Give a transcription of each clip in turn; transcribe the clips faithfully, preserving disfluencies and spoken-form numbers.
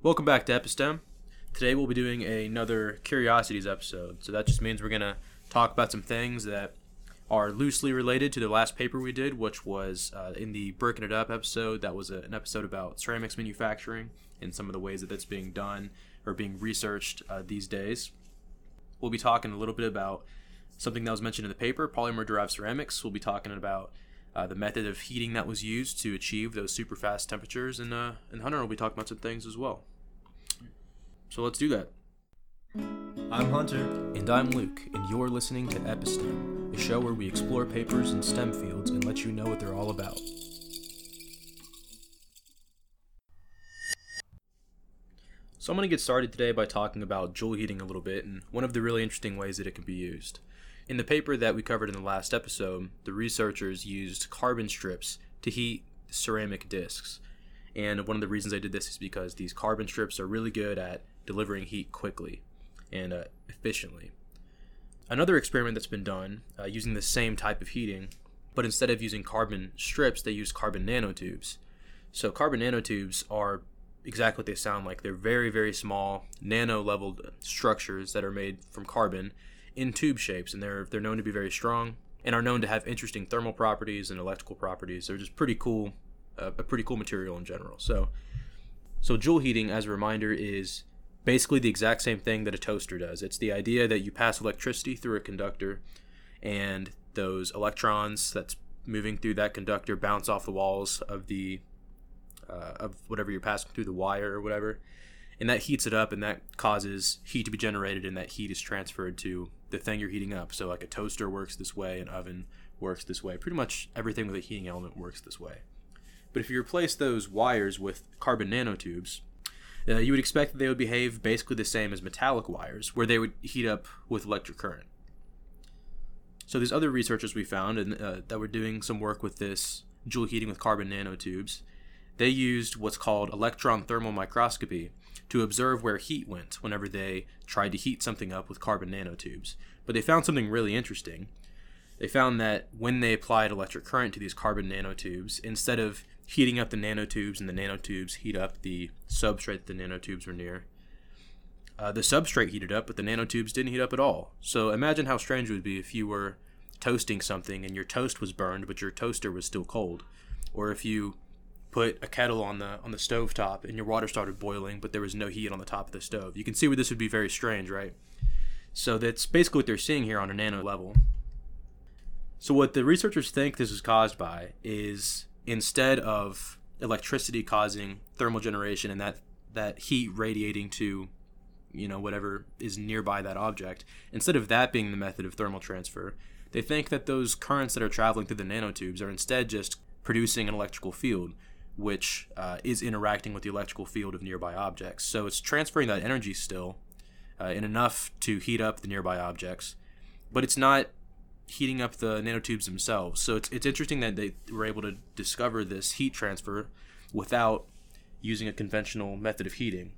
Welcome back to Epistem. Today we'll be doing another Curiosities episode. So that just means we're going to talk about some things that are loosely related to the last paper we did, which was uh, in the Breaking It Up episode. That was a, an episode about ceramics manufacturing and some of the ways that that's being done or being researched uh, these days. We'll be talking a little bit about something that was mentioned in the paper, polymer-derived ceramics. We'll be talking about Uh, the method of heating that was used to achieve those super fast temperatures, and uh, and Hunter will be talking about some things as well. So let's do that. I'm Hunter. And I'm Luke, and you're listening to Epistem, a show where we explore papers in STEM fields and let you know what they're all about. So I'm going to get started today by talking about joule heating a little bit, and one of the really interesting ways that it can be used. In the paper that we covered in the last episode, the researchers used carbon strips to heat ceramic discs. And one of the reasons they did this is because these carbon strips are really good at delivering heat quickly and uh, efficiently. Another experiment that's been done uh, using the same type of heating, but instead of using carbon strips, they used carbon nanotubes. So carbon nanotubes are exactly what they sound like. They're very, very small, nano-level structures that are made from carbon in tube shapes, and they're they're known to be very strong and are known to have interesting thermal properties and electrical properties. They're just pretty cool, uh, a pretty cool material in general. So, so joule heating, as a reminder, is basically the exact same thing that a toaster does. It's the idea that you pass electricity through a conductor, and those electrons that's moving through that conductor bounce off the walls of the uh, of whatever you're passing through, the wire or whatever, and that heats it up, and that causes heat to be generated, and that heat is transferred to the thing you're heating up. So like a toaster works this way, an oven works this way, pretty much everything with a heating element works this way. But if you replace those wires with carbon nanotubes, uh, you would expect that they would behave basically the same as metallic wires, where they would heat up with electric current. So these other researchers we found and uh, that were doing some work with this joule heating with carbon nanotubes, they used what's called electron thermal microscopy to observe where heat went whenever they tried to heat something up with carbon nanotubes. But they found something really interesting. They found that when they applied electric current to these carbon nanotubes, instead of heating up the nanotubes and the nanotubes heat up the substrate that the nanotubes were near, uh, the substrate heated up, but the nanotubes didn't heat up at all. So imagine how strange it would be if you were toasting something and your toast was burned, but your toaster was still cold. Or if you put a kettle on the on the stove top and your water started boiling, but there was no heat on the top of the stove. You can see where this would be very strange, right? So that's basically what they're seeing here on a nano level. So what the researchers think this is caused by is, instead of electricity causing thermal generation and that that heat radiating to, you know, whatever is nearby that object, instead of that being the method of thermal transfer, they think that those currents that are traveling through the nanotubes are instead just producing an electrical field, which uh, is interacting with the electrical field of nearby objects. So it's transferring that energy still uh, in enough to heat up the nearby objects, but it's not heating up the nanotubes themselves. So it's it's interesting that they were able to discover this heat transfer without using a conventional method of heating.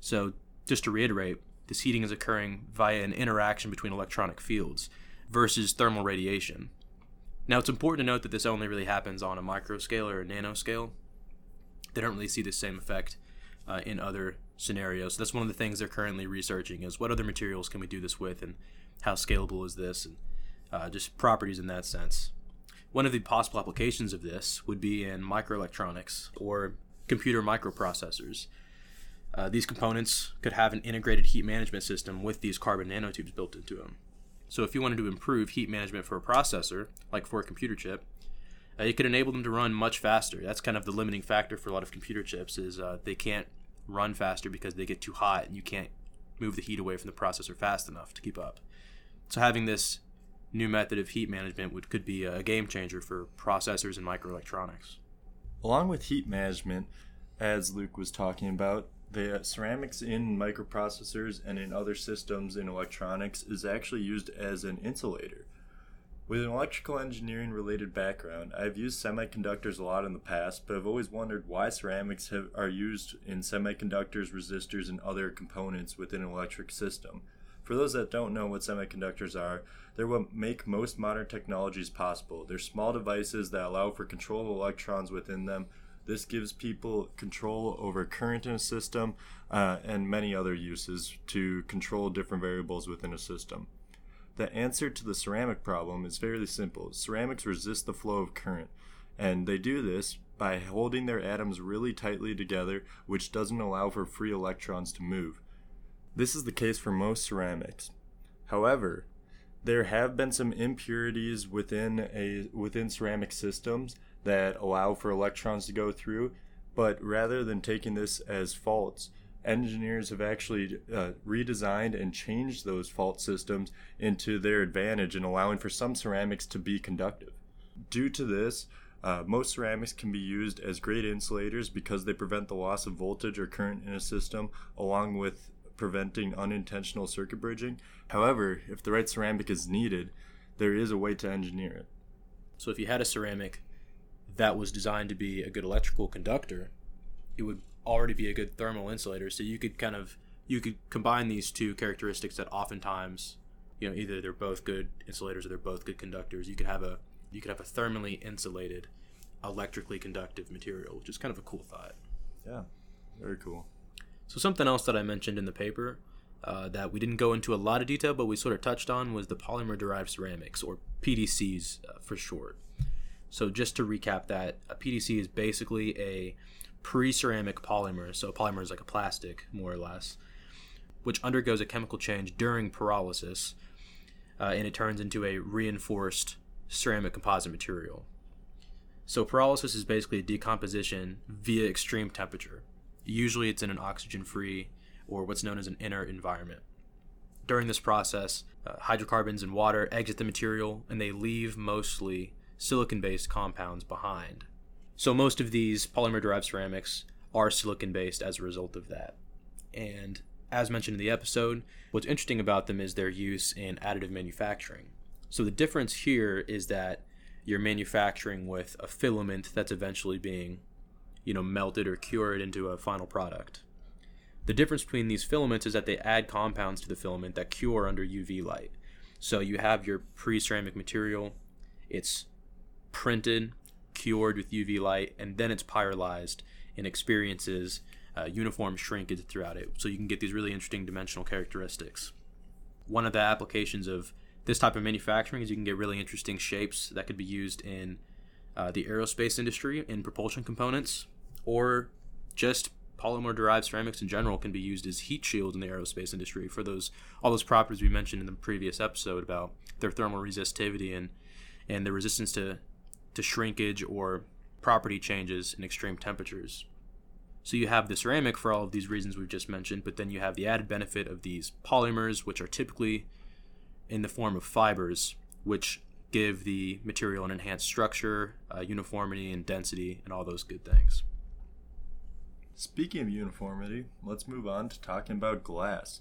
So just to reiterate, this heating is occurring via an interaction between electronic fields versus thermal radiation. Now, it's important to note that this only really happens on a micro scale or a nano scale. They don't really see the same effect uh, in other scenarios. So that's one of the things they're currently researching, is what other materials can we do this with, and how scalable is this, and uh, just properties in that sense. One of the possible applications of this would be in microelectronics or computer microprocessors. Uh, these components could have an integrated heat management system with these carbon nanotubes built into them. So if you wanted to improve heat management for a processor, like for a computer chip, Uh, it could enable them to run much faster. That's kind of the limiting factor for a lot of computer chips, is uh, they can't run faster because they get too hot and you can't move the heat away from the processor fast enough to keep up. So having this new method of heat management would could be a game changer for processors and microelectronics. Along with heat management, as Luke was talking about, the ceramics in microprocessors and in other systems in electronics is actually used as an insulator. With an electrical engineering related background, I've used semiconductors a lot in the past, but I've always wondered why ceramics have, are used in semiconductors, resistors, and other components within an electric system. For those that don't know what semiconductors are, they're what make most modern technologies possible. They're small devices that allow for control of electrons within them. This gives people control over current in a system uh, and many other uses to control different variables within a system. The answer to the ceramic problem is fairly simple. Ceramics resist the flow of current, and they do this by holding their atoms really tightly together, which doesn't allow for free electrons to move. This is the case for most ceramics. However, there have been some impurities within a within ceramic systems that allow for electrons to go through, but rather than taking this as faults, engineers have actually uh, redesigned and changed those fault systems into their advantage in allowing for some ceramics to be conductive. Due to this, uh, most ceramics can be used as great insulators because they prevent the loss of voltage or current in a system, along with preventing unintentional circuit bridging. However, if the right ceramic is needed, there is a way to engineer it. So if you had a ceramic that was designed to be a good electrical conductor, it would already be a good thermal insulator. So you could kind of you could combine these two characteristics that oftentimes, you know, either they're both good insulators or they're both good conductors. You could have a you could have a thermally insulated, electrically conductive material, which is kind of a cool thought. Yeah, very cool. So something else that I mentioned in the paper uh, that we didn't go into a lot of detail, but we sort of touched on, was the polymer-derived ceramics, or P D Cs uh, for short. So just to recap that, a P D C is basically a pre-ceramic polymer. So a polymer is like a plastic, more or less, which undergoes a chemical change during pyrolysis, uh, and it turns into a reinforced ceramic composite material. So pyrolysis is basically a decomposition via extreme temperature. Usually it's in an oxygen-free or what's known as an inert environment. During this process, uh, hydrocarbons and water exit the material, and they leave mostly silicon-based compounds behind. So most of these polymer-derived ceramics are silicon-based as a result of that. And as mentioned in the episode, what's interesting about them is their use in additive manufacturing. So the difference here is that you're manufacturing with a filament that's eventually being you know, melted or cured into a final product. The difference between these filaments is that they add compounds to the filament that cure under U V light. So you have your pre-ceramic material, it's printed, cured with U V light, and then it's pyrolyzed and experiences uh, uniform shrinkage throughout it. So you can get these really interesting dimensional characteristics. One of the applications of this type of manufacturing is you can get really interesting shapes that could be used in Uh, the aerospace industry in propulsion components, or just polymer-derived ceramics in general can be used as heat shields in the aerospace industry for those all those properties we mentioned in the previous episode about their thermal resistivity and and their resistance to to shrinkage or property changes in extreme temperatures. So you have the ceramic for all of these reasons we've just mentioned, but then you have the added benefit of these polymers, which are typically in the form of fibers, which give the material an enhanced structure, uh, uniformity, and density, and all those good things. Speaking of uniformity, let's move on to talking about glass.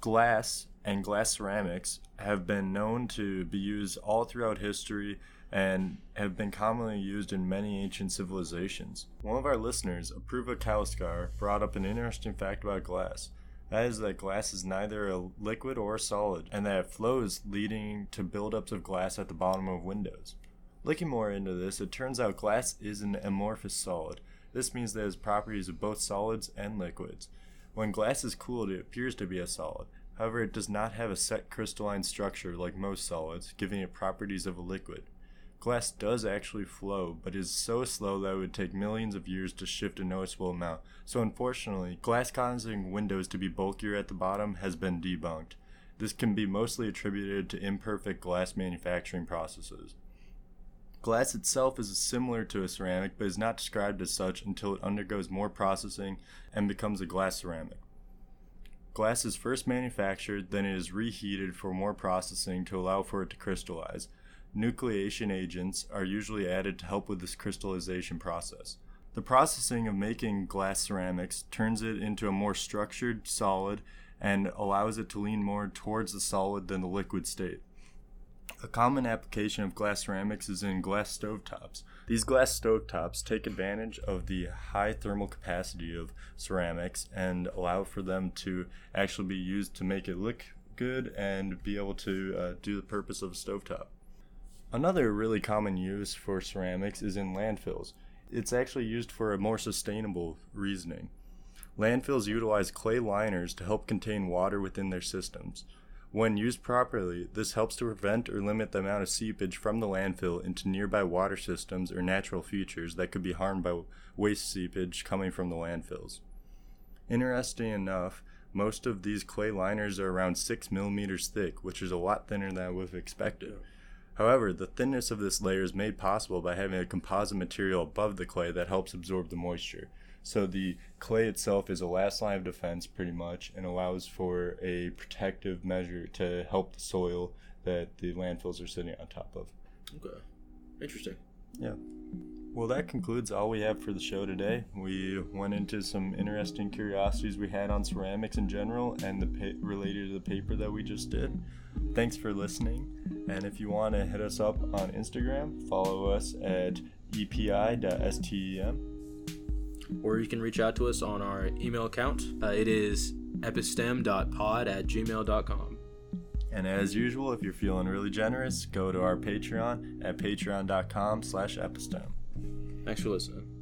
Glass and glass ceramics have been known to be used all throughout history and have been commonly used in many ancient civilizations. One of our listeners, Aprova Kalaskar, brought up an interesting fact about glass. That is that glass is neither a liquid or a solid, and that it flows, leading to buildups of glass at the bottom of windows. Looking more into this, it turns out glass is an amorphous solid. This means that it has properties of both solids and liquids. When glass is cooled, it appears to be a solid. However, it does not have a set crystalline structure like most solids, giving it properties of a liquid. Glass does actually flow, but is so slow that it would take millions of years to shift a noticeable amount. So unfortunately, glass causing windows to be bulkier at the bottom has been debunked. This can be mostly attributed to imperfect glass manufacturing processes. Glass itself is similar to a ceramic, but is not described as such until it undergoes more processing and becomes a glass ceramic. Glass is first manufactured, then it is reheated for more processing to allow for it to crystallize. Nucleation agents are usually added to help with this crystallization process. The processing of making glass ceramics turns it into a more structured solid and allows it to lean more towards the solid than the liquid state. A common application of glass ceramics is in glass stovetops. These glass stovetops take advantage of the high thermal capacity of ceramics and allow for them to actually be used to make it look good and be able to uh, do the purpose of a stovetop. Another really common use for ceramics is in landfills. It's actually used for a more sustainable reasoning. Landfills utilize clay liners to help contain water within their systems. When used properly, this helps to prevent or limit the amount of seepage from the landfill into nearby water systems or natural features that could be harmed by waste seepage coming from the landfills. Interesting enough, most of these clay liners are around six millimeters thick, which is a lot thinner than I would have expected. Yeah. However, the thinness of this layer is made possible by having a composite material above the clay that helps absorb the moisture. So the clay itself is a last line of defense, pretty much, and allows for a protective measure to help the soil that the landfills are sitting on top of. Okay. Interesting. Yeah. Well, that concludes all we have for the show today. We went into some interesting curiosities we had on ceramics in general and the pa- related to the paper that we just did. Thanks for listening. And if you want to hit us up on Instagram, follow us at E P I dot stem. Or you can reach out to us on our email account. Uh, it is epistem dot pod at gmail dot com. And as usual, if you're feeling really generous, go to our Patreon at patreon dot com slash epistem. Thanks for listening.